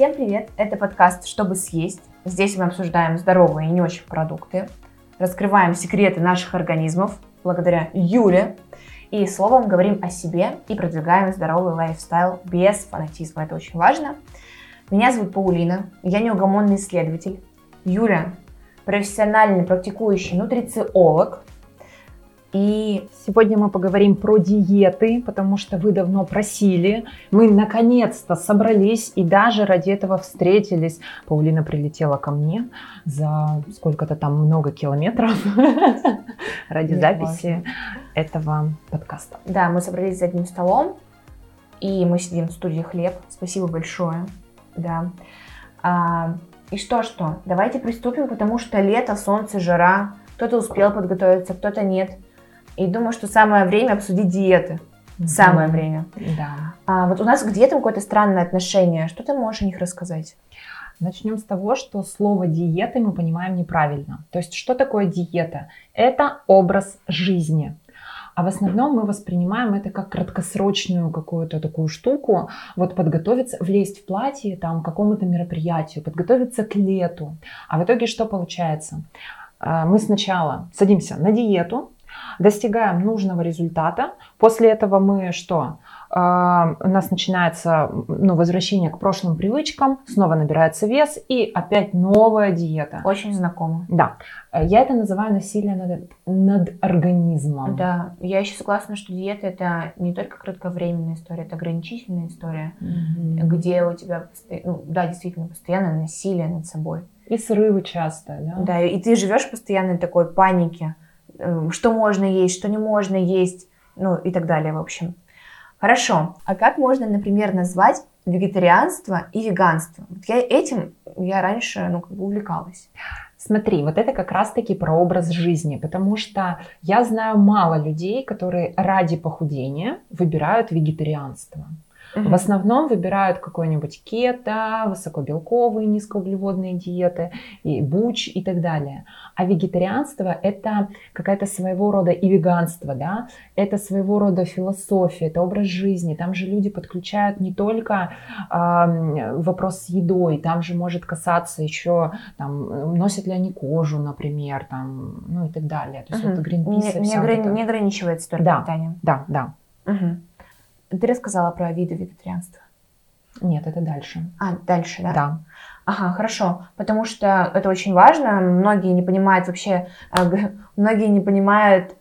Всем привет! Это подкаст «Чтобы съесть». Здесь мы обсуждаем здоровые и не очень продукты, раскрываем секреты наших организмов благодаря Юле и, словом, говорим о себе и продвигаем здоровый лайфстайл без фанатизма. Это очень важно. Меня зовут Паулина, я неугомонный исследователь. Юля – профессионально практикующий нутрициолог. И сегодня мы поговорим про диеты, потому что вы давно просили. Мы наконец-то собрались и даже ради этого встретились. Паулина прилетела ко мне за сколько-то там много километров ради записи этого подкаста. Да, мы собрались за одним столом, и мы сидим в студии «Хлеб». Спасибо большое. Да. И что, давайте приступим, потому что лето, солнце, жара. Кто-то успел подготовиться, кто-то нет. И думаю, что самое время обсудить диеты. Самое время. Да. Вот у нас к диетам какое-то странное отношение. Что ты можешь о них рассказать? Начнем с того, что слово «диеты» мы понимаем неправильно. То есть, что такое диета? Это образ жизни. А в основном мы воспринимаем это как краткосрочную какую-то такую штуку. Вот подготовиться, влезть в платье там, к какому-то мероприятию, подготовиться к лету. А в итоге что получается? Мы сначала садимся на диету, достигаем нужного результата. После этого мы что? У нас начинается возвращение к прошлым привычкам, снова набирается вес и опять новая диета. Очень знакомо. Да. Я это называю насилие над организмом. Да. Я еще согласна, что диета – это не только кратковременная история, это ограничительная история, где у тебя, действительно, постоянное насилие над собой. И срывы часто, да? Да, и ты живешь в постоянной такой панике. Что можно есть, что не можно есть, и так далее, в общем. Хорошо. А как можно, например, назвать вегетарианство и веганство? Я раньше, увлекалась. Смотри, вот это как раз-таки про образ жизни, потому что я знаю мало людей, которые ради похудения выбирают вегетарианство. В основном выбирают какой-нибудь кето, высокобелковые, низкоуглеводные диеты, и буч и так далее. А вегетарианство – это какая-то своего рода и веганство, да? Это своего рода философия, это образ жизни. Там же люди подключают не только вопрос с едой, там же может касаться еще, носят ли они кожу, например, и так далее. То есть вот гринпис и всё это. Не ограничивается только питанием. Да. Ты рассказала про виды вегетарианства? Нет, это дальше. Дальше, да? Да. Ага, хорошо. Потому что это очень важно. Многие не понимают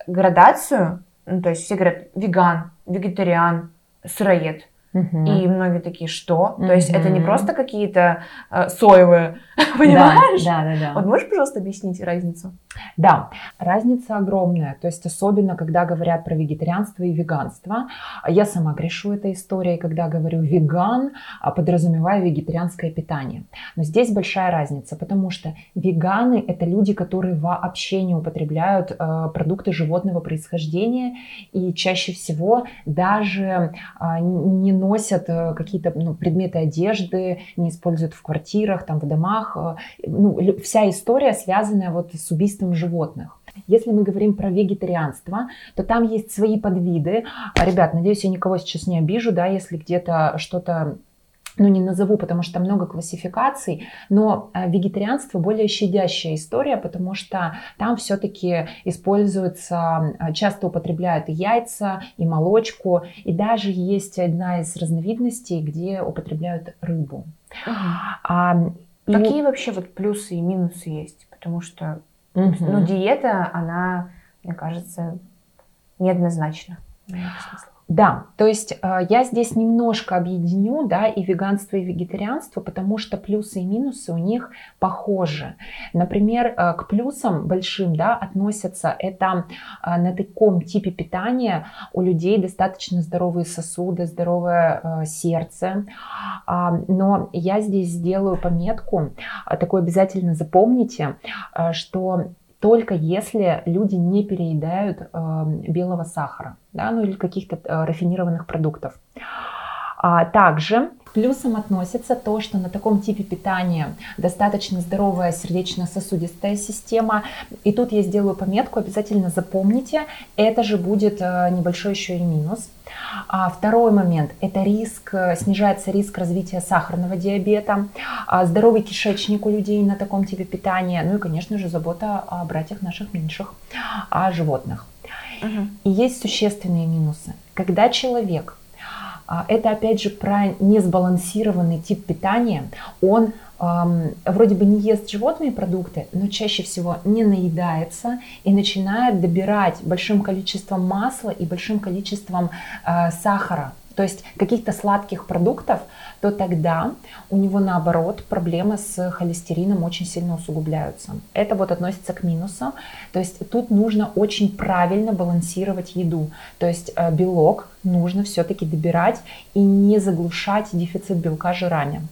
градацию. То есть все говорят веган, вегетариан, сыроед. И многие такие, что? То есть это не просто какие-то соевые, понимаешь? Да. Вот можешь, пожалуйста, объяснить разницу? Да, разница огромная. То есть особенно, когда говорят про вегетарианство и веганство. Я сама грешу этой историей, когда говорю веган, подразумеваю вегетарианское питание. Но здесь большая разница, потому что веганы – это люди, которые вообще не употребляют продукты животного происхождения и чаще всего даже не носят какие-то предметы одежды, не используют в квартирах, в домах. Вся история, связанная с убийством животных. Если мы говорим про вегетарианство, то там есть свои подвиды. Ребят, надеюсь, я никого сейчас не обижу, да, если где-то что-то не назову, потому что много классификаций, но вегетарианство более щадящая история, потому что там все-таки используются, часто употребляют и яйца, и молочку, и даже есть одна из разновидностей, где употребляют рыбу. Какие вообще плюсы и минусы есть? Потому что диета, она, мне кажется, неоднозначна. Да, то есть я здесь немножко объединю, и веганство, и вегетарианство, потому что плюсы и минусы у них похожи. Например, к плюсам большим, относятся это на таком типе питания у людей достаточно здоровые сосуды, здоровое сердце. Но я здесь сделаю пометку, такое обязательно запомните, что только если люди не переедают белого сахара, или каких-то рафинированных продуктов. Также плюсом относится то, что на таком типе питания достаточно здоровая сердечно-сосудистая система. И тут я сделаю пометку, обязательно запомните, это же будет небольшой еще и минус. Второй момент – это снижается риск развития сахарного диабета, здоровый кишечник у людей на таком типе питания, ну и, конечно же, забота о братьях наших меньших, о животных. Угу. И есть существенные минусы. Когда человек… Это, опять же, про несбалансированный тип питания. Он вроде бы не ест животные продукты, но чаще всего не наедается и начинает добирать большим количеством масла и большим количеством сахара, то есть каких-то сладких продуктов, то тогда у него, наоборот, проблемы с холестерином очень сильно усугубляются. Это вот относится к минусам. То есть тут нужно очень правильно балансировать еду. То есть белок нужно все-таки добирать и не заглушать дефицит белка жирами.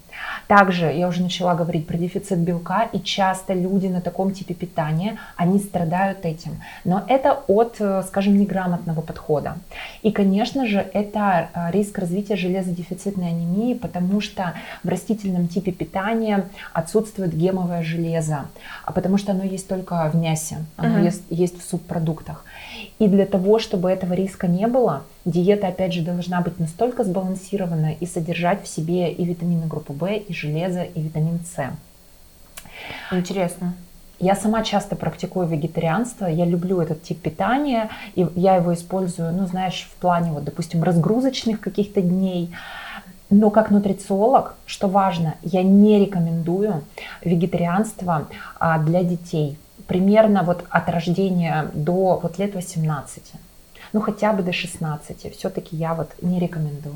Также я уже начала говорить про дефицит белка, и часто люди на таком типе питания, они страдают этим. Но это от, скажем, неграмотного подхода. И, конечно же, это риск развития железодефицитной анемии, потому что в растительном типе питания отсутствует гемовое железо, потому что оно есть только в мясе, оно есть в субпродуктах. И для того, чтобы этого риска не было, диета, опять же, должна быть настолько сбалансирована и содержать в себе и витамины группы В, и железо, и витамин С. Интересно. Я сама часто практикую вегетарианство, я люблю этот тип питания, и я его использую, ну, знаешь, в плане, вот, допустим, разгрузочных каких-то дней. Но как нутрициолог, что важно, я не рекомендую вегетарианство для детей. Примерно вот от рождения до вот лет 18, ну хотя бы до 16, все-таки я вот не рекомендую.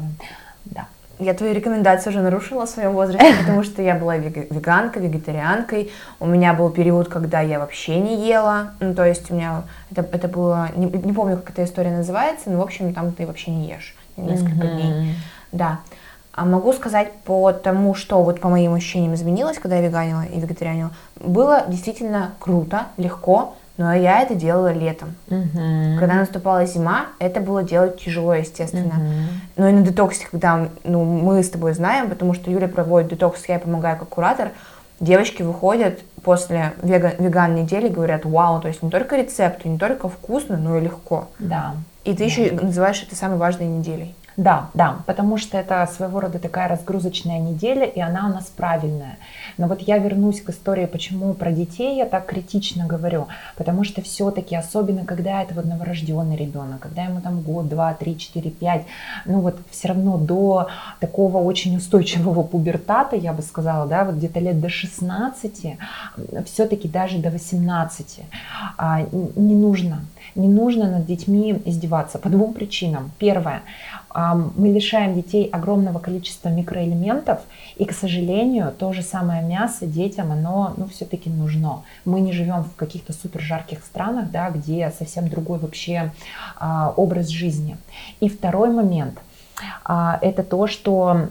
Да. Я твои рекомендации уже нарушила в своем возрасте, потому что я была веганкой, вегетарианкой. У меня был период, когда я вообще не ела. Ну, то есть у меня это было, не помню, как эта история называется, но в общем там ты вообще не ешь несколько дней. Да. А могу сказать по тому, что вот по моим ощущениям изменилось, когда я веганила и вегетарианила. Было действительно круто, легко, но я это делала летом. Угу. Когда наступала зима, это было делать тяжело, естественно. Угу. Но и на детоксе, когда мы с тобой знаем, потому что Юля проводит детокс, я помогаю как куратор, девочки выходят после веган-недели и говорят: вау, то есть не только рецепты, не только вкусно, но и легко. Да. И ты еще называешь это самой важной неделей. Да, потому что это своего рода такая разгрузочная неделя, и она у нас правильная. Но вот я вернусь к истории, почему про детей я так критично говорю. Потому что все-таки, особенно когда это вот новорожденный ребенок, когда ему там год, два, три, четыре, пять, ну вот все равно до такого очень устойчивого пубертата, я бы сказала, да, вот где-то лет до 16, все-таки даже до 18, не нужно над детьми издеваться по двум причинам. Первое. Мы лишаем детей огромного количества микроэлементов, и, к сожалению, то же самое мясо детям, оно все-таки нужно. Мы не живем в каких-то супер жарких странах, да, где совсем другой вообще образ жизни. И второй момент – это то, что…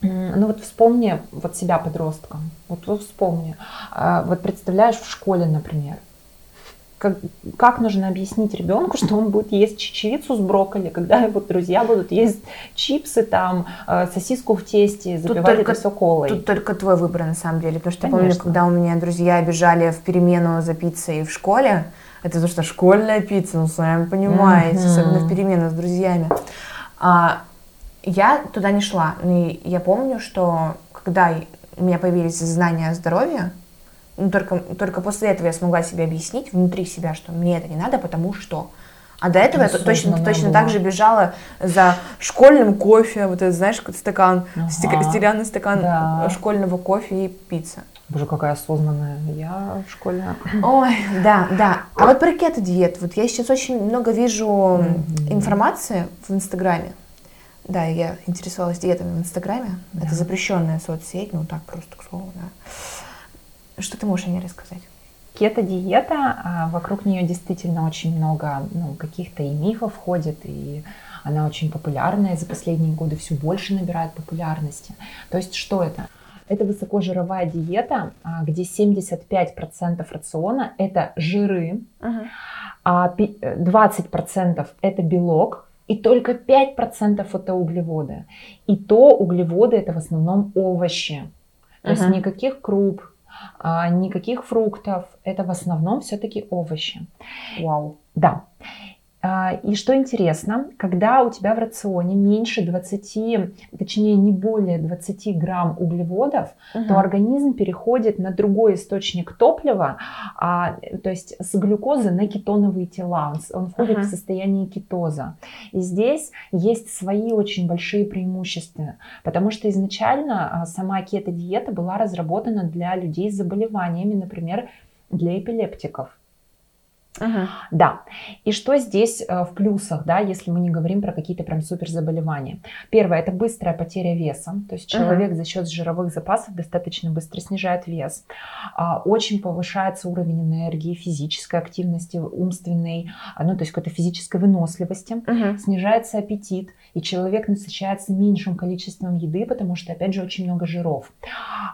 Ну вот вспомни вот себя подростком, вот вспомни, вот представляешь в школе, например, как нужно объяснить ребенку, что он будет есть чечевицу с брокколи, когда его друзья будут есть чипсы, там, сосиску в тесте, запивать это все колой. Тут только твой выбор, на самом деле. Потому что, конечно, я помню, когда у меня друзья бежали в перемену за пиццей в школе, это потому что школьная пицца, ну, сами понимаете, особенно в перемену с друзьями. Я туда не шла. И я помню, что когда у меня появились знания о здоровье, только после этого я смогла себе объяснить внутри себя, что мне это не надо, потому что. А до этого я точно так же бежала за школьным кофе, вот это, знаешь, стакан, стеклянный стакан, да, школьного кофе и пицца. Боже, какая осознанная я школьная. Ой, да. А вот про кето-диет, вот я сейчас очень много вижу информации в Инстаграме. Да, я интересовалась диетами в Инстаграме. Да. Это запрещенная соцсеть, так просто к слову, да. Что ты можешь о ней рассказать? Кето-диета, вокруг нее действительно очень много каких-то и мифов ходит, и она очень популярная, за последние годы все больше набирает популярности. То есть что это? Это высокожировая диета, где 75% рациона – это жиры, 20% – это белок, И только 5% это углеводы. И то углеводы это в основном овощи. То есть никаких круп, никаких фруктов. Это в основном все-таки овощи. Вау. Да. И что интересно, когда у тебя в рационе меньше 20, точнее не более 20 грамм углеводов, то организм переходит на другой источник топлива, то есть с глюкозы на кетоновые тела, он входит в состояние кетоза. И здесь есть свои очень большие преимущества, потому что изначально сама кето-диета была разработана для людей с заболеваниями, например, для эпилептиков. Да, и что здесь в плюсах, да, если мы не говорим про какие-то прям супер заболевания. Первое, это быстрая потеря веса, то есть человек за счет жировых запасов достаточно быстро снижает вес. Очень повышается уровень энергии, физической активности, умственной, ну то есть какой-то физической выносливости. Снижается аппетит, и человек насыщается меньшим количеством еды, потому что опять же очень много жиров.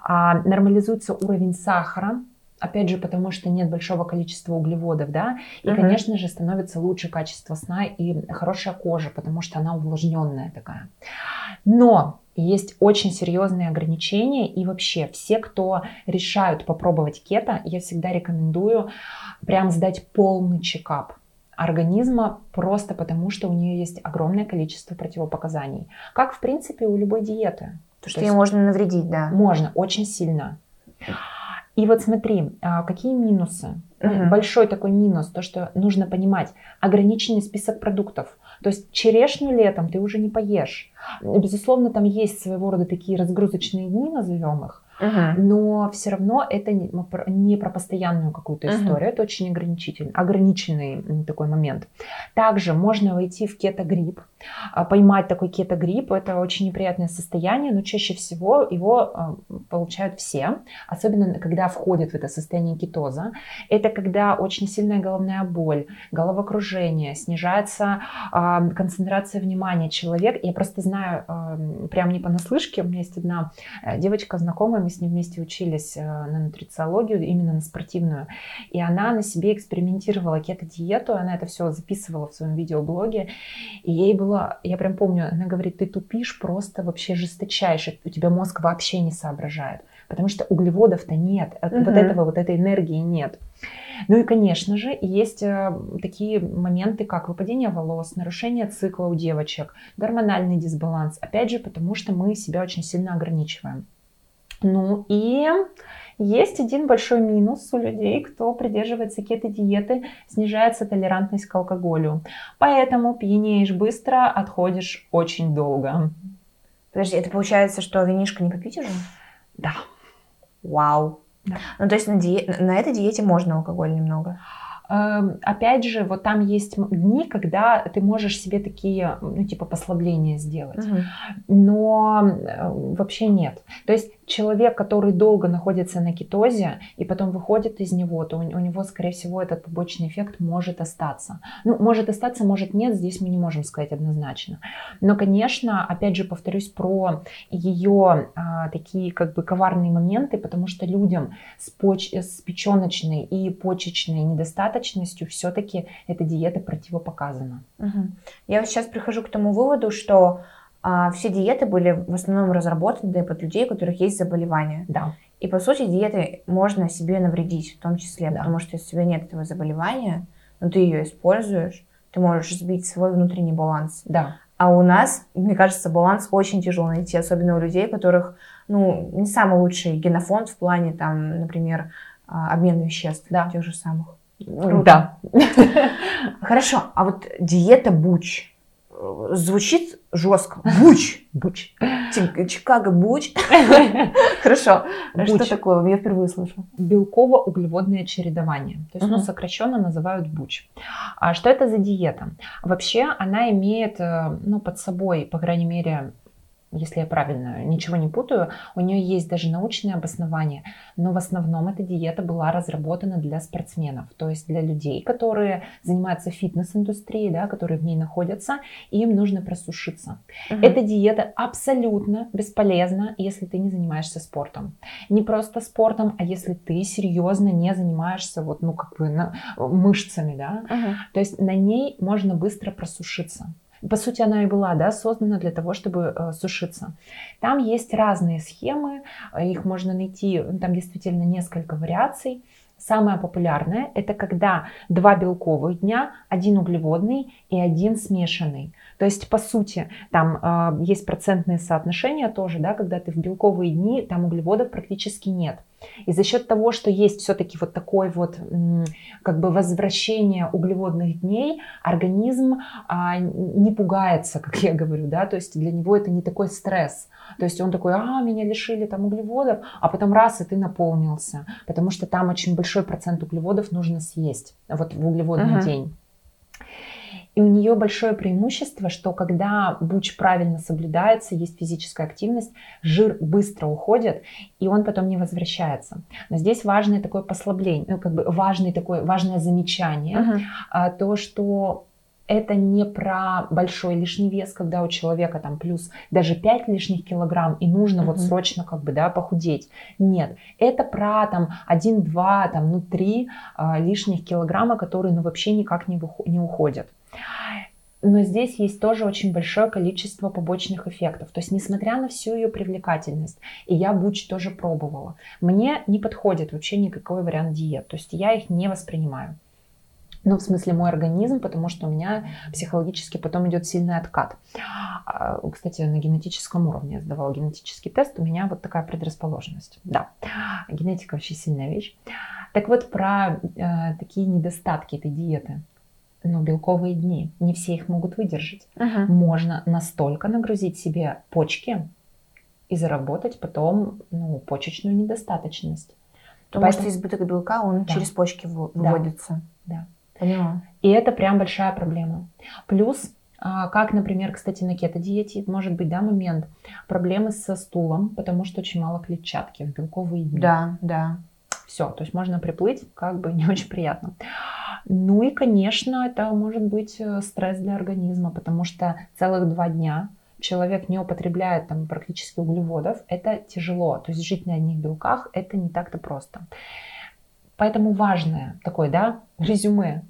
Нормализуется уровень сахара. Опять же, потому что нет большого количества углеводов, да, и, конечно же, становится лучше качество сна и хорошая кожа, потому что она увлажненная такая. Но есть очень серьезные ограничения, и вообще все, кто решают попробовать кето, я всегда рекомендую прям сдать полный чекап организма, просто потому что у нее есть огромное количество противопоказаний. Как, в принципе, у любой диеты. То, что ей можно навредить, да. Можно, очень сильно. И вот смотри, какие минусы. Большой такой минус, то что нужно понимать, ограниченный список продуктов. То есть черешню летом ты уже не поешь. Безусловно, там есть своего рода такие разгрузочные дни, назовем их. Но все равно это не про постоянную какую-то историю. Это очень ограниченный такой момент. Также можно войти в кетогрипп. Поймать такой кетогрипп. Это очень неприятное состояние, но чаще всего его получают все. Особенно, когда входят в это состояние кетоза. Это когда очень сильная головная боль, головокружение, снижается концентрация внимания человека. Я просто знаю, прям не понаслышке, у меня есть одна девочка знакомая, мы с ней вместе учились на нутрициологию, именно на спортивную, и она на себе экспериментировала кето-диету, она это все записывала в своем видеоблоге, и ей было, я прям помню, она говорит, ты тупишь просто вообще жесточайше, у тебя мозг вообще не соображает, потому что углеводов-то нет, вот этой энергии нет. Ну и, конечно же, есть такие моменты, как выпадение волос, нарушение цикла у девочек, гормональный дисбаланс. Опять же, потому что мы себя очень сильно ограничиваем. Ну и есть один большой минус у людей, кто придерживается кето-диеты, снижается толерантность к алкоголю. Поэтому пьянеешь быстро, отходишь очень долго. Подожди, это получается, что винишко не попить уже? Да. Вау. Да. Ну, то есть на этой диете можно алкоголь немного? Опять же, вот там есть дни, когда ты можешь себе такие, ну, типа, послабления сделать. Но вообще нет. То есть человек, который долго находится на кетозе и потом выходит из него, то у него, скорее всего, этот побочный эффект может остаться. Ну, может остаться, может нет, здесь мы не можем сказать однозначно. Но, конечно, опять же, повторюсь про ее такие, как бы, коварные моменты, потому что людям с печеночной и почечной недостаточностью все-таки эта диета противопоказана. Я вот сейчас прихожу к тому выводу, что все диеты были в основном разработаны под людей, у которых есть заболевания. Да. И по сути диеты можно себе навредить в том числе, потому что если у тебя нет этого заболевания, но ты ее используешь, ты можешь сбить свой внутренний баланс. Да. А у нас, мне кажется, баланс очень тяжело найти, особенно у людей, у которых, ну, не самый лучший генофонд в плане, там, например, обмена веществ, тех же самых. Круто. Да. Хорошо, а вот диета буч. Звучит жестко. Буч. Буч. Чикаго буч. Хорошо. Что такое? Я впервые слышу. Белково-углеводное чередование. То есть, ну, сокращенно называют буч. А что это за диета? Вообще она имеет, ну, под собой, по крайней мере, если я правильно ничего не путаю, у нее есть даже научное обоснование, но в основном эта диета была разработана для спортсменов, то есть для людей, которые занимаются фитнес-индустрией, да, которые в ней находятся, и им нужно просушиться. Эта диета абсолютно бесполезна, если ты не занимаешься спортом. Не просто спортом, а если ты серьезно не занимаешься вот, ну, как бы мышцами, да? То есть на ней можно быстро просушиться. По сути, она и была, да, создана для того, чтобы сушиться. Там есть разные схемы, их можно найти, там действительно несколько вариаций. Самое популярное – это когда 2 белковых дня, 1 углеводный и 1 смешанный. То есть, по сути, там есть процентные соотношения тоже, да, когда ты в белковые дни, там углеводов практически нет. И за счет того, что есть все-таки вот такое вот как бы возвращение углеводных дней, организм не пугается, как я говорю, да, то есть для него это не такой стресс. То есть он такой, меня лишили там углеводов, а потом раз, и ты наполнился, потому что там очень большой процент углеводов нужно съесть вот в углеводный день. И у нее большое преимущество, что когда БУЧ правильно соблюдается, есть физическая активность, жир быстро уходит, и он потом не возвращается. Но здесь важное такое послабление, важное замечание, то, что это не про большой лишний вес, когда у человека там плюс даже 5 лишних килограмм, и нужно вот срочно как бы, да, похудеть. Нет, это про там 1-2, там, 3 лишних килограмма, которые ну, вообще никак не уходят. Но здесь есть тоже очень большое количество побочных эффектов. То есть, несмотря на всю ее привлекательность, и я БУЧ тоже пробовала, мне не подходит вообще никакой вариант диет. То есть, я их не воспринимаю. Ну, в смысле, мой организм, потому что у меня психологически потом идет сильный откат. Кстати, на генетическом уровне я сдавала генетический тест, у меня вот такая предрасположенность. Да, генетика вообще сильная вещь. Так вот, про такие недостатки этой диеты. Но белковые дни, не все их могут выдержать. Можно настолько нагрузить себе почки и заработать потом почечную недостаточность. Потому что избыток белка, он через почки выводится. Да. Поняла. И это прям большая проблема. Плюс, как, например, кстати, на кето-диете может быть, да, момент проблемы со стулом, потому что очень мало клетчатки в белковые дни. Да, да. Все, то есть можно приплыть, как бы не очень приятно. Ну и, конечно, это может быть стресс для организма, потому что целых 2 дня человек не употребляет там практически углеводов. Это тяжело, то есть жить на одних белках это не так-то просто. Поэтому важное такое, да, резюме.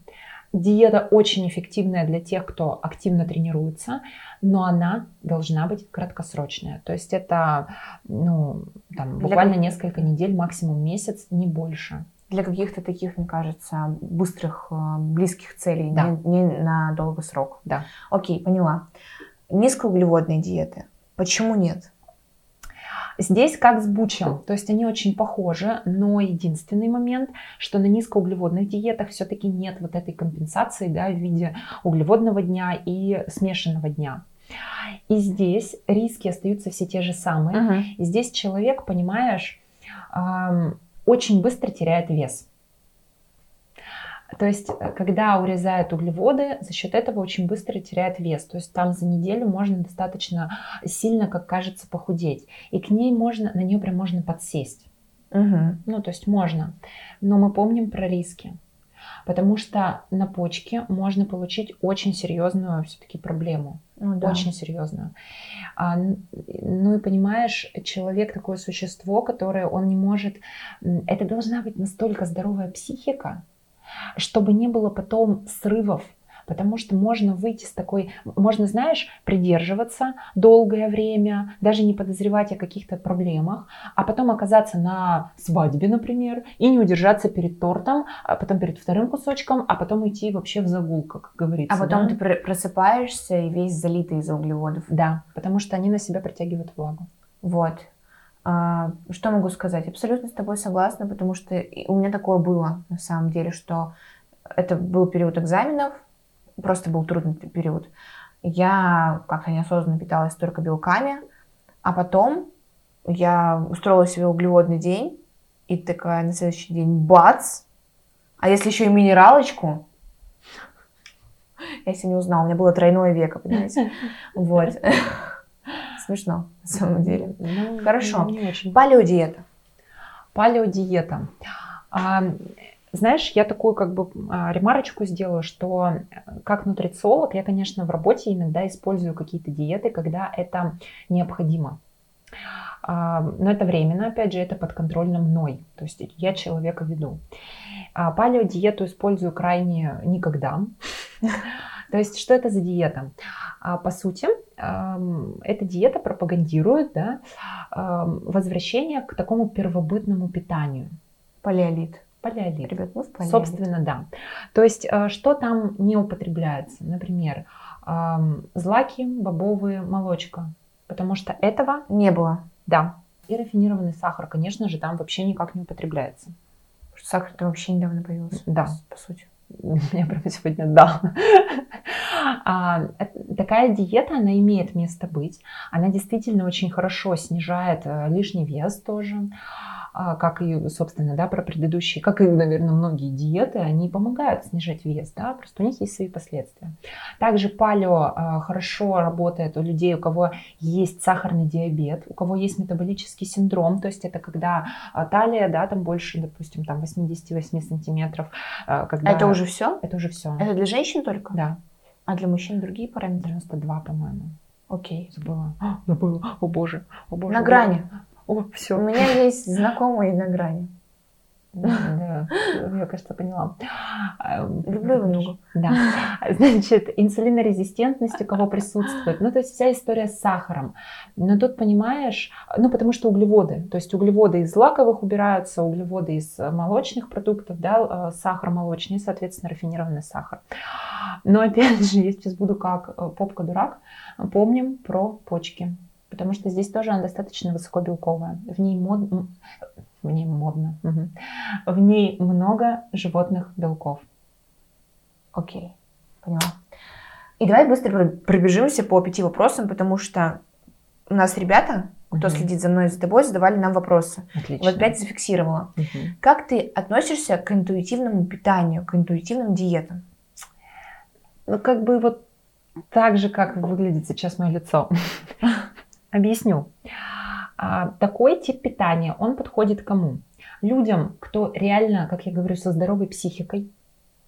Диета очень эффективная для тех, кто активно тренируется, но она должна быть краткосрочная. То есть это буквально несколько недель, максимум месяц, не больше. Для каких-то таких, мне кажется, быстрых, близких целей, да. не на долгий срок. Да. Окей, поняла. Низкоуглеводные диеты. Почему нет? Здесь как с бучем, то есть они очень похожи, но единственный момент, что на низкоуглеводных диетах все-таки нет вот этой компенсации, да, в виде углеводного дня и смешанного дня. И здесь риски остаются все те же самые. И здесь человек, понимаешь, очень быстро теряет вес. То есть, когда урезают углеводы, за счет этого очень быстро теряет вес. То есть, там за неделю можно достаточно сильно, как кажется, похудеть. И на нее прям можно подсесть. Ну, то есть, можно. Но мы помним про риски. Потому что на почке можно получить очень серьезную все-таки проблему. Ну, да. Очень серьезную. Ну и понимаешь, человек такое существо, которое он не может... Это должна быть настолько здоровая психика, чтобы не было потом срывов, потому что можно выйти с такой, можно, знаешь, придерживаться долгое время, даже не подозревать о каких-то проблемах, а потом оказаться на свадьбе, например, и не удержаться перед тортом, а потом перед вторым кусочком, а потом уйти вообще в загул, как говорится. А потом да? Ты просыпаешься и весь залитый из-за углеводов. Да, потому что они на себя притягивают влагу. Вот. Что могу сказать? Абсолютно с тобой согласна, потому что у меня такое было, на самом деле, что это был период экзаменов, просто был трудный период. Я как-то неосознанно питалась только белками, а потом я устроила себе углеводный день, и такая на следующий день бац! А если еще и минералочку? Я себя не узнала, у меня было 3 века, понимаете? Вот. Смешно, на самом деле. Ну, хорошо. Палеодиета. Палеодиета. Знаешь, я такую как бы ремарочку сделаю, что как нутрициолог я, конечно, в работе иногда использую какие-то диеты, когда это необходимо. Но это временно, опять же, это подконтрольно мной. То есть я человека веду. Палеодиету использую крайне никогда. То есть, что это за диета? По сути, эта диета пропагандирует, да, возвращение к такому первобытному питанию. Палеолит. Палеолит. Ребят, ну, палеолит. Собственно, да. То есть, что там не употребляется? Например, злаки, бобовые, молочка. Потому что этого не было. Да. И рафинированный сахар, конечно же, там вообще никак не употребляется. Сахар-то вообще недавно появился. Да. По сути. Я прямо сегодня дал. Такая диета, она имеет место быть. Она действительно очень хорошо снижает лишний вес тоже. Как и, собственно, да, про предыдущие, как и, наверное, многие диеты, они помогают снижать вес, да, просто у них есть свои последствия. Также палео хорошо работает у людей, у кого есть сахарный диабет, у кого есть метаболический синдром, то есть это когда талия, да, там больше, допустим, там 88 сантиметров. Когда... Это уже все? Это уже все. Это для женщин только? Да. А для мужчин другие параметры? 92, по-моему. Окей. Забыла. О боже. На грани. О, все. У меня есть знакомые на грани. Да, я, кажется, поняла. Люблю его много. Да. Значит, инсулинорезистентность у кого присутствует. Ну, то есть вся история с сахаром. Но тут, понимаешь, ну, потому что углеводы. То есть углеводы из злаковых убираются, углеводы из молочных продуктов, да, сахар молочный, соответственно, рафинированный сахар. Но, опять же, я сейчас буду как попка-дурак, помним про почки. Потому что здесь тоже она достаточно высокобелковая. В ней много животных белков. Окей, поняла. И давай быстро пробежимся по 5 вопросам, потому что у нас ребята, кто следит за мной и за тобой, задавали нам вопросы. Отлично. Вот 5 зафиксировала. Как ты относишься к интуитивному питанию, к интуитивным диетам? Ну, как бы вот так же, как выглядит сейчас мое лицо. Объясню. Такой тип питания, он подходит кому? Людям, кто реально, как я говорю, со здоровой психикой.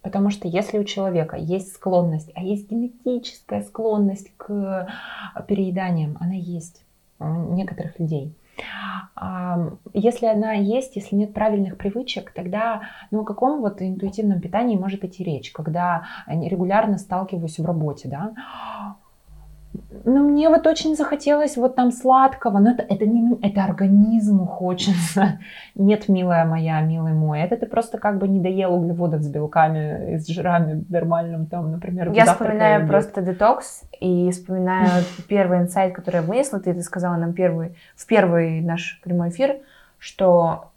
Потому что если у человека есть склонность, а есть генетическая склонность к перееданиям, она есть у некоторых людей. Если она есть, если нет правильных привычек, тогда, ну, о каком вот интуитивном питании может идти речь, когда регулярно сталкиваюсь в работе, да? Ну, мне вот очень захотелось вот там сладкого, но это организму хочется. Нет, милая моя, милый мой, это ты просто как бы не доел углеводов с белками и с жирами нормальным там, например. Я вспоминаю просто детокс и вспоминаю первый инсайт, который я вынесла, ты сказала нам в первый наш прямой эфир, что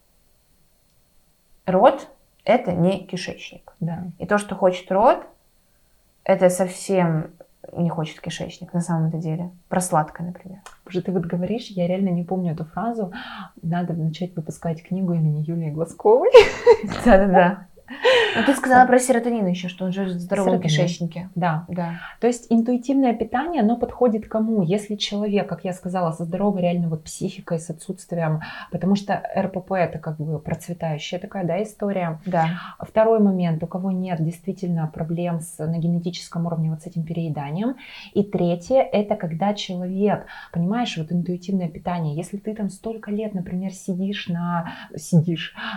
рот – это не кишечник. Да. И то, что хочет рот, это совсем... не хочет кишечник на самом-то деле. Про сладкое, например. Боже, ты вот говоришь, я реально не помню эту фразу. Надо начать выпускать книгу имени Юлии Глазковой. Да-да-да. Но ты сказала про серотонин еще, что он же в здоровом кишечнике. Да. То есть интуитивное питание, оно подходит кому? Если человек, как я сказала, со здоровой реально вот психикой, с отсутствием, потому что РПП это как бы процветающая такая, да, история. Да. Второй момент, у кого нет действительно проблем на генетическом уровне вот с этим перееданием. И третье, это когда человек, понимаешь, вот интуитивное питание, если ты там столько лет, например, сидишь на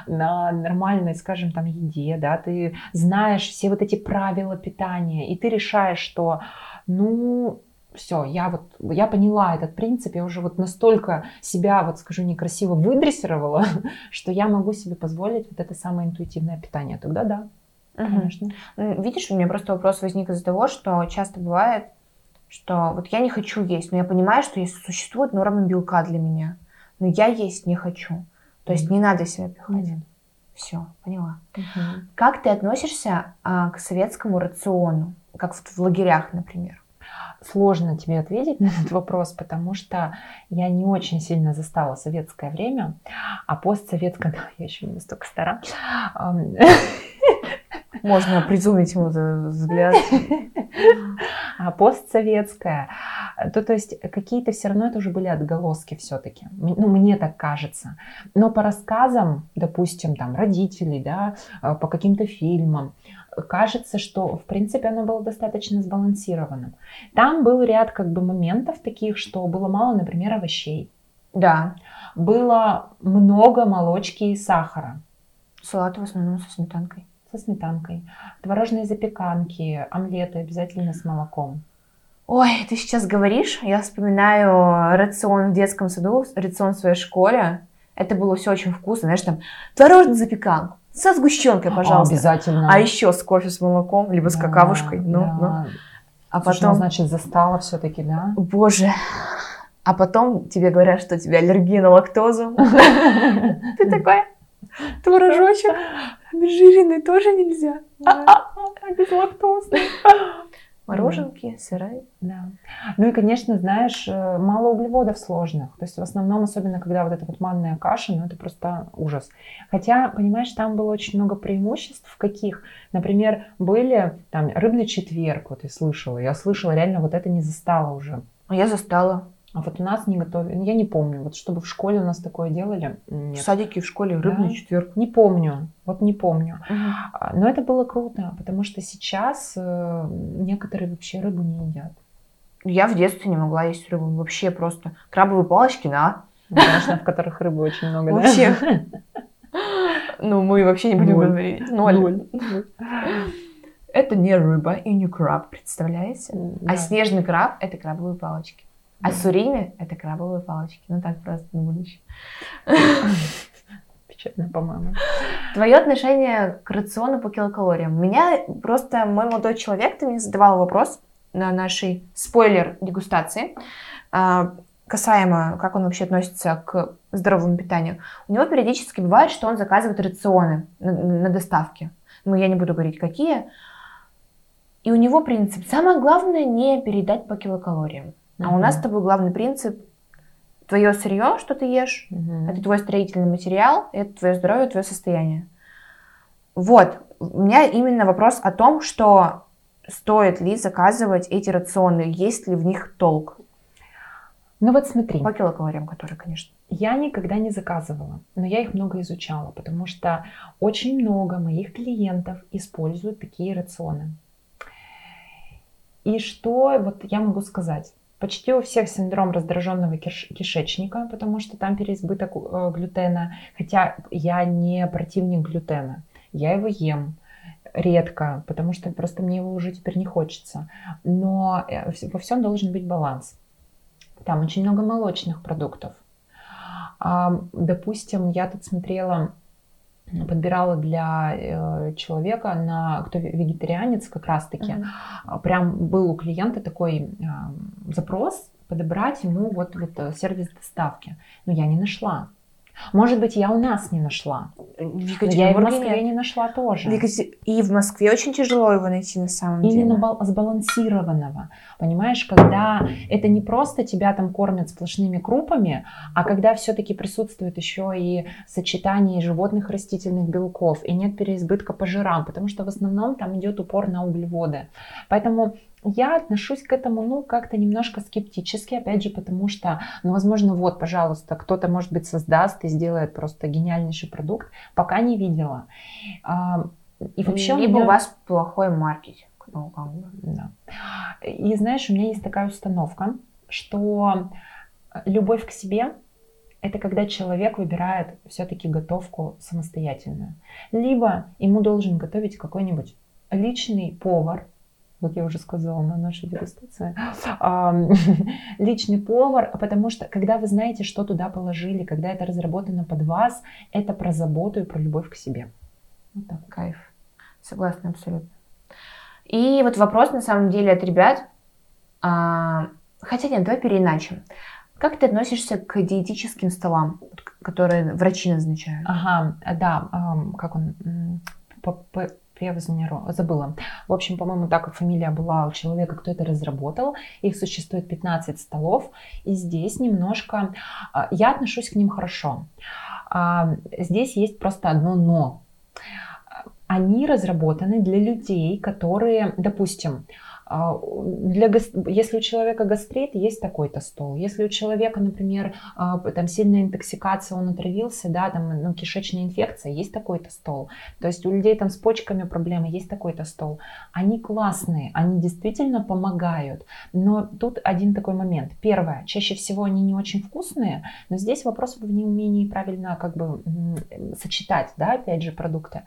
нормальной, скажем, там еде, да, ты знаешь все вот эти правила питания, и ты решаешь, что, ну, все, я поняла этот принцип, я уже вот настолько себя, вот скажу, некрасиво выдрессировала, что я могу себе позволить вот это самое интуитивное питание. Тогда да, конечно. Видишь, у меня просто вопрос возник из-за того, что часто бывает, что вот я не хочу есть, но я понимаю, что если существует норма белка для меня, но я есть не хочу, то есть не надо себя пихать. Все, поняла. Как ты относишься к советскому рациону, как в лагерях, например? Сложно тебе ответить на этот вопрос, потому что я не очень сильно застала советское время, а постсоветское... Я еще не настолько стара. Можно призумить ему взгляд. А постсоветское... То есть какие-то все равно это уже были отголоски все-таки. Ну, мне так кажется. Но по рассказам, допустим, там, родителей, да, по каким-то фильмам, кажется, что, в принципе, оно было достаточно сбалансированным. Там был ряд как бы моментов таких, что было мало, например, овощей. Да. Было много молочки и сахара. Салаты в основном со сметанкой. со сметанкой, творожные запеканки, омлеты обязательно с молоком. Ой, ты сейчас говоришь, я вспоминаю рацион в детском саду, рацион в своей школе. Это было все очень вкусно, знаешь, там творожную запеканку со сгущенкой, пожалуйста. Обязательно. А еще с кофе с молоком, либо с какавушкой. Ну. А потом... Слушай, ну, значит, застала все-таки, да? Боже. А потом тебе говорят, что у тебя аллергия на лактозу. Ты такой, творожочек обезжиренный тоже нельзя. Без лактозы. Мороженки, сыры. Да. Ну и, конечно, знаешь, мало углеводов сложных. То есть в основном, особенно когда вот эта вот манная каша, ну это просто ужас. Хотя, понимаешь, там было очень много преимуществ. Каких? Например, были там рыбный четверг, вот я слышала. Я слышала, реально вот это не застала уже. А я застала. А вот у нас не готовили, я не помню, вот чтобы в школе у нас такое делали. Нет. В садике, в школе рыбный четверг. Не помню, вот не помню. Угу. Но это было круто, потому что сейчас некоторые вообще рыбу не едят. Я в детстве не могла есть рыбу, вообще просто. Крабовые палочки, да. Конечно, в которых рыбы очень много. Вообще. Ну, мы вообще не будем говорить. Ноль. Это не рыба и не краб, представляете? А снежный краб – это крабовые палочки. А сурими – это крабовые палочки. Ну так просто на будущее. Печально, по-моему. Твое отношение к рациону по килокалориям. Меня просто мой молодой человек, ты мне задавал вопрос на нашей спойлер-дегустации, касаемо, как он вообще относится к здоровому питанию. У него периодически бывает, что он заказывает рационы на доставке. Ну, я не буду говорить, какие. И у него принцип. Самое главное – не переедать по килокалориям. А у нас с тобой главный принцип – твое сырье, что ты ешь, это твой строительный материал, это твое здоровье, твое состояние. Вот, у меня именно вопрос о том, что стоит ли заказывать эти рационы, есть ли в них толк. Ну вот смотри. По килокалориям, которые, конечно. Я никогда не заказывала, но я их много изучала, потому что очень много моих клиентов используют такие рационы. И что вот я могу сказать? Почти у всех синдром раздраженного кишечника, потому что там переизбыток глютена. Хотя я не противник глютена. Я его ем редко, потому что просто мне его уже теперь не хочется. Но во всем должен быть баланс. Там очень много молочных продуктов. Допустим, я тут смотрела, подбирала для человека, кто вегетарианец как раз-таки, прям был у клиента такой запрос подобрать ему вот сервис доставки. Но я не нашла. Может быть, я у нас не нашла. Я и в Москве не нашла тоже. И в Москве очень тяжело его найти на самом деле. Именно сбалансированного. Понимаешь, когда это не просто тебя там кормят сплошными крупами, а когда все-таки присутствует еще и сочетание животных растительных белков, и нет переизбытка по жирам, потому что в основном там идет упор на углеводы. Поэтому... Я отношусь к этому, как-то немножко скептически, опять же, потому что, возможно, пожалуйста, кто-то, может быть, создаст и сделает просто гениальнейший продукт, пока не видела. И вообще либо у вас плохой маркетинг. Да. И знаешь, у меня есть такая установка, что любовь к себе – это когда человек выбирает все-таки готовку самостоятельную. Либо ему должен готовить какой-нибудь личный повар, как я уже сказала на нашей дегустации, личный повар, потому что, когда вы знаете, что туда положили, когда это разработано под вас, это про заботу и про любовь к себе. Вот так, кайф. Согласна абсолютно. И вот вопрос, на самом деле, от ребят, хотя нет, давай переиначим. Как ты относишься к диетическим столам, которые врачи назначают? Ага, да, как он... Я забыла. В общем, по-моему, так как фамилия была у человека, кто это разработал. Их существует 15 столов. И здесь немножко... Я отношусь к ним хорошо. Здесь есть просто одно «но». Они разработаны для людей, которые, допустим, Если у человека гастрит, есть такой-то стол. Если у человека, например, там сильная интоксикация, он отравился, да, там, ну, кишечная инфекция, есть такой-то стол. То есть у людей там с почками проблемы, есть такой-то стол. Они классные, они действительно помогают. Но тут один такой момент. Первое, чаще всего они не очень вкусные, но здесь вопрос в неумении правильно как бы сочетать, да, опять же, продукты.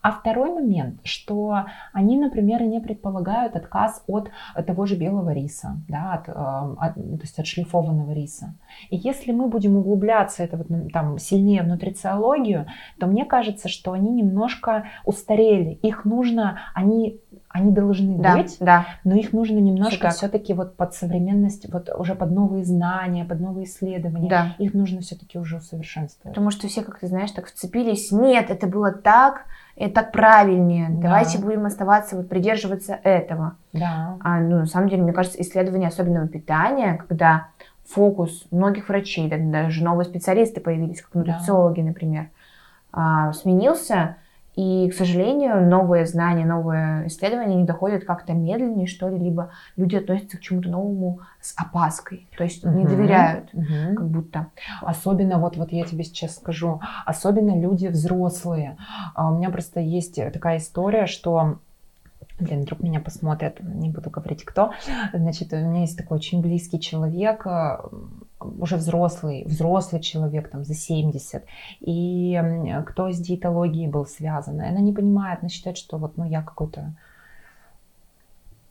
А второй момент, что они, например, не предполагают отказ от того же белого риса, да, то есть от шлифованного риса. И если мы будем углубляться это вот, там, сильнее в нутрициологию, то мне кажется, что они немножко устарели. Их нужно, они должны быть, да. Но их нужно немножко все-таки вот под современность, вот уже под новые знания, под новые исследования. Да. Их нужно все-таки уже усовершенствовать. Потому что все, как ты знаешь, так вцепились. Нет, это было так. Это так правильнее. Да. Давайте будем оставаться, вот придерживаться этого. Да. Ну, на самом деле, мне кажется, исследование особенного питания, когда фокус многих врачей, даже новые специалисты появились, как нутрициологи, да, например, сменился. И, к сожалению, новые знания, новые исследования не доходят как-то медленнее, что ли, либо люди относятся к чему-то новому с опаской, то есть не доверяют, как будто. Особенно, вот я тебе сейчас скажу, особенно люди взрослые. У меня просто есть такая история, что... Блин, вдруг меня посмотрят, не буду говорить кто. Значит, у меня есть такой очень близкий человек, уже взрослый человек, там, за 70. И кто с диетологией был связан. Она не понимает, она считает, что вот, ну, я какой-то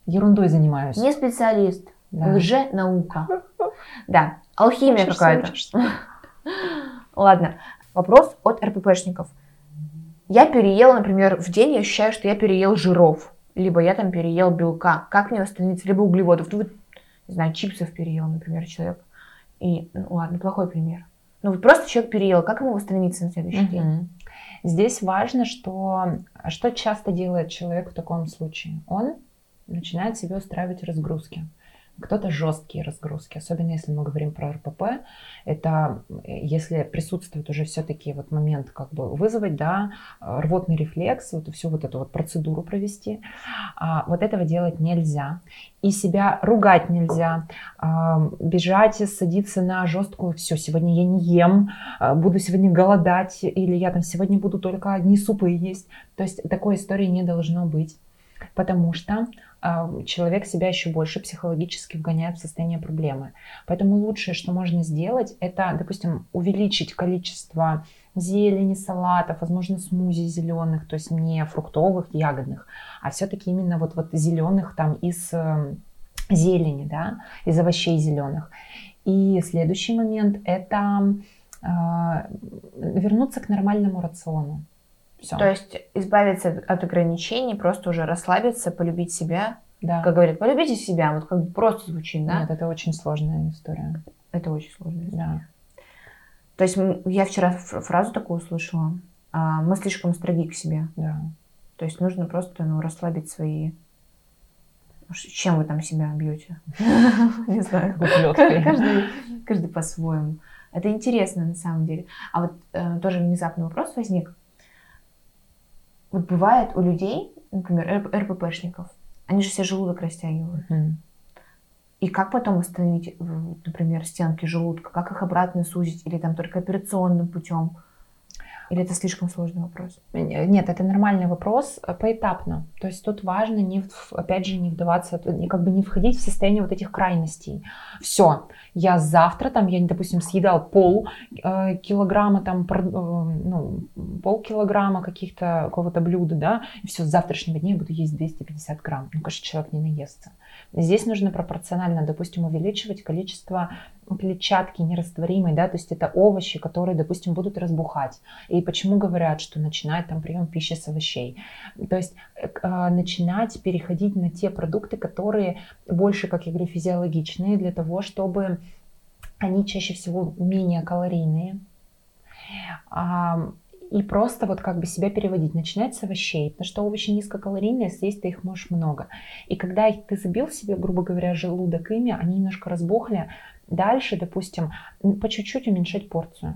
ерундой занимаюсь. Не специалист, да. Лженаука. Да, алхимия какая-то. Ладно, вопрос от РППшников. Я переела, например, в день я ощущаю, что я переел жиров. Либо я там переел белка. Как мне восстановиться? Либо углеводов. Вот, не знаю, чипсов переел, например, человек. И, ну, ладно, плохой пример. Ну вот просто человек переел. Как ему восстановиться на следующий день? Здесь важно, что часто делает человек в таком случае. Он начинает себе устраивать разгрузки. Кто-то жесткие разгрузки, особенно если мы говорим про РПП, это если присутствует уже все-таки вот момент как бы вызвать, да, рвотный рефлекс, вот всю вот эту вот процедуру провести, вот этого делать нельзя. И себя ругать нельзя, бежать, садиться на жесткую, все, сегодня я не ем, буду сегодня голодать, или я там сегодня буду только одни супы есть. То есть такой истории не должно быть, потому что человек себя еще больше психологически вгоняет в состояние проблемы. Поэтому лучшее, что можно сделать, это, допустим, увеличить количество зелени, салатов, возможно, смузи зеленых, то есть не фруктовых, ягодных, а все-таки именно вот зеленых там из зелени, да, из овощей зеленых. И следующий момент – это вернуться к нормальному рациону. Все. То есть избавиться от ограничений, просто уже расслабиться, полюбить себя. Да. Как говорят, полюбите себя, вот как бы просто звучит, да? Нет, это очень сложная история. Это очень сложная история. Да. То есть я вчера фразу такую услышала. Мы слишком строги к себе. Да. То есть нужно просто, ну, расслабить свои... Чем вы там себя бьете? Не знаю. Каждый по-своему. Это интересно на самом деле. А вот тоже внезапный вопрос возник. Вот бывает у людей, например, РППшников, они же себе желудок растягивают. И как потом восстановить, например, стенки желудка? Как их обратно сузить? Или там только операционным путем? Или это слишком сложный вопрос? Нет, это нормальный вопрос поэтапно. То есть тут важно, опять же, не вдаваться, как бы не входить в состояние вот этих крайностей. Все, я завтра, там, я, допустим, съедал полкилограмма, там, ну, полкилограмма какого-то блюда, да, и все, с завтрашнего дня я буду есть 250 грамм. Ну, конечно, человек не наестся. Здесь нужно пропорционально, допустим, увеличивать количество клетчатки нерастворимой, да, то есть это овощи, которые, допустим, будут разбухать. И почему говорят, что начинать там прием пищи с овощей? То есть начинать переходить на те продукты, которые больше, как я говорю, физиологичные, для того, чтобы они чаще всего менее калорийные. И просто вот как бы себя переводить, начинать с овощей, потому что овощи низкокалорийные, съесть ты их можешь много. И когда ты забил себе, грубо говоря, желудок ими, они немножко разбухли, дальше, допустим, по чуть-чуть уменьшать порцию.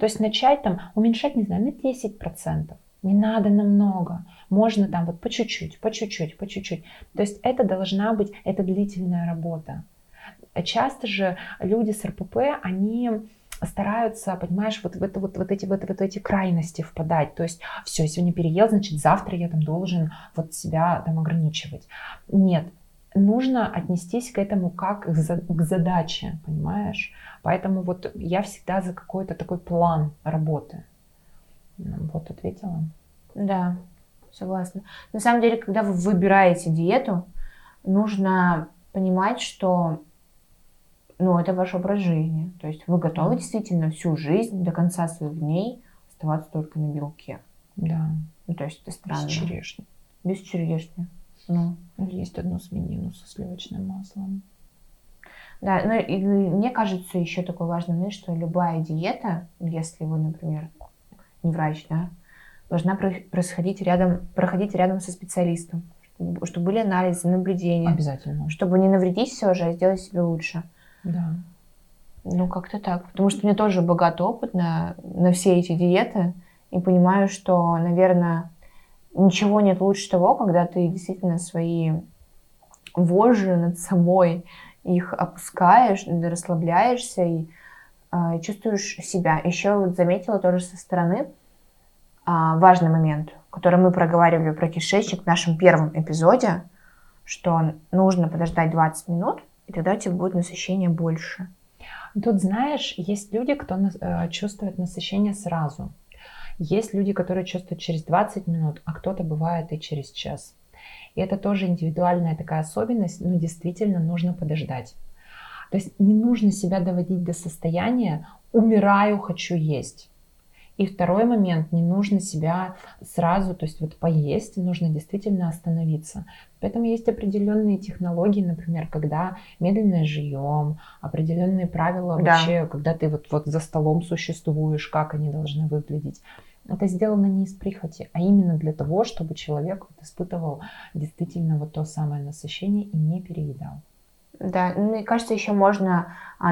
То есть начать там уменьшать, не знаю, на 10%. Не надо намного. Можно там вот по чуть-чуть, по чуть-чуть, по чуть-чуть. То есть это должна быть, это длительная работа. Часто же люди с РПП, они стараются, понимаешь, вот эти крайности впадать. То есть все, сегодня переел, значит завтра я там должен вот себя там ограничивать. Нет. Нужно отнестись к этому как к задаче, понимаешь? Поэтому вот я всегда за какой-то такой план работы. Вот ответила. Да, согласна. На самом деле, когда вы выбираете диету, нужно понимать, что это ваш образ жизни. То есть вы готовы действительно всю жизнь, до конца своих дней оставаться только на белке. Да. То есть это странно. Без черешни. Без черешни. Есть одно сменину со сливочным маслом. Да, и мне кажется еще такой важный момент, что любая диета, если вы, например, не врач, да, должна проходить рядом со специалистом, чтобы были анализы, наблюдения. Обязательно. Чтобы не навредить все же, а сделать себе лучше. Да. Как-то так. Потому что у меня тоже богат опыт на все эти диеты. И понимаю, что, наверное, ничего нет лучше того, когда ты действительно свои вожжи над собой их опускаешь, расслабляешься и чувствуешь себя. Еще заметила тоже со стороны важный момент, который мы проговаривали про кишечник в нашем первом эпизоде, что нужно подождать 20 минут, и тогда у тебя будет насыщение больше. Тут, знаешь, есть люди, кто чувствует насыщение сразу. Есть люди, которые чувствуют через 20 минут, а кто-то бывает и через час. И это тоже индивидуальная такая особенность, но действительно нужно подождать. То есть не нужно себя доводить до состояния «умираю, хочу есть». И второй момент, не нужно себя сразу, то есть поесть, нужно действительно остановиться. Поэтому есть определенные технологии, например, когда медленно жуем, определенные правила вообще, когда ты вот за столом существуешь, как они должны выглядеть. Это сделано не из прихоти, а именно для того, чтобы человек испытывал действительно то самое насыщение и не переедал. Да, мне кажется, еще можно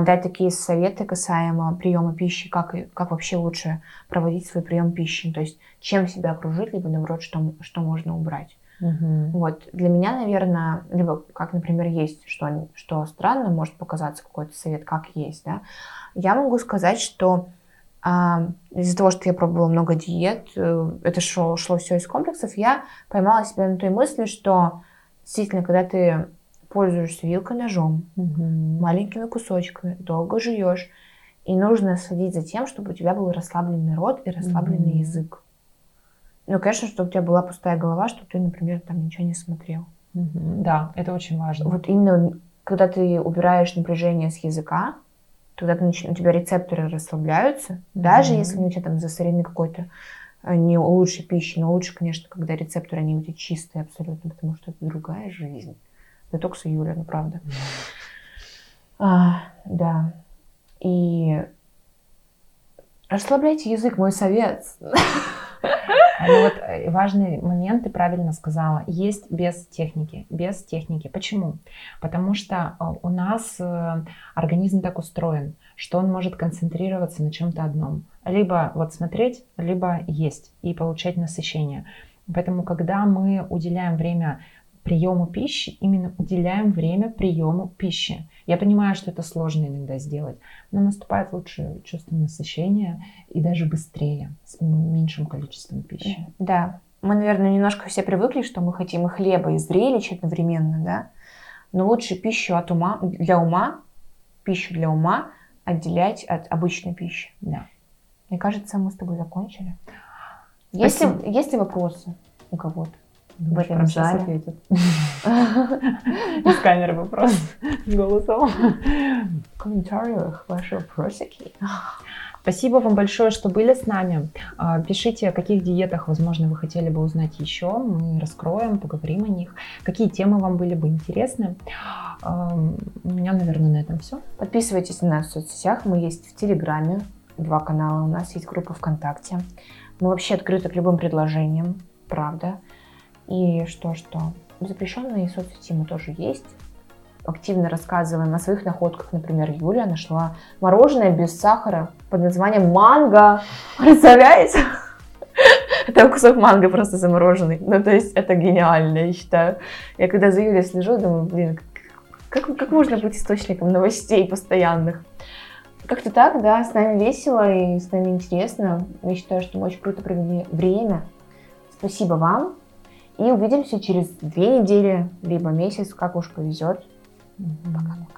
дать такие советы касаемо приема пищи, как вообще лучше проводить свой прием пищи, то есть чем себя окружить, либо наоборот, что можно убрать. Угу. Для меня, наверное, либо как, например, есть, что странно, может показаться какой-то совет, как есть, да, я могу сказать, что из-за того, что я пробовала много диет, это шло все из комплексов, я поймала себя на той мысли, что действительно, когда ты пользуешься вилкой, ножом, маленькими кусочками, долго жуешь. И нужно следить за тем, чтобы у тебя был расслабленный рот и расслабленный язык. Конечно, чтобы у тебя была пустая голова, чтобы ты, например, там ничего не смотрел. Да, это очень важно. Именно, когда ты убираешь напряжение с языка, тогда у тебя рецепторы расслабляются. Даже если у тебя там засорены какой-то не лучше пищи, но лучше, конечно, когда рецепторы, они у тебя чистые абсолютно, потому что это другая жизнь. Детокс июля, правда. Да. И расслабляйте язык, мой совет. Важный момент, ты правильно сказала. Есть без техники. Без техники. Почему? Потому что у нас организм так устроен, что он может концентрироваться на чем-то одном. Либо смотреть, либо есть и получать насыщение. Поэтому, когда мы уделяем время приему пищи, именно уделяем время приему пищи. Я понимаю, что это сложно иногда сделать, но наступает лучшее чувство насыщения и даже быстрее, с меньшим количеством пищи. Да, мы, наверное, немножко все привыкли, что мы хотим и хлеба, и зрелищ одновременно, да? Но лучше пищу пищу для ума отделять от обычной пищи. Да. Мне кажется, мы с тобой закончили. Есть ли вопросы у кого-то? Думаешь, в этом сейчас ответит. Из камеры вопрос, голосом. В комментариях ваши вопросики. Спасибо вам большое, что были с нами. Пишите, о каких диетах, возможно, вы хотели бы узнать еще. Мы раскроем, поговорим о них. Какие темы вам были бы интересны. У меня, наверное, на этом все. Подписывайтесь на нас в соцсетях. Мы есть в Телеграме, 2 канала. У нас есть группа ВКонтакте. Мы вообще открыты к любым предложениям. Правда. И что? Запрещенные соцсети мы тоже есть. Активно рассказываем о своих находках. Например, Юля нашла мороженое без сахара под названием манго. Представляете? Там кусок манго просто замороженный. Ну, то есть это гениально, я считаю. Я когда за Юлей слежу, думаю, блин, как можно быть источником новостей постоянных? Как-то так, да, с нами весело и с нами интересно. Я считаю, что мы очень круто провели время. Спасибо вам. И увидимся через 2 недели, либо месяц, как уж повезет. Пока.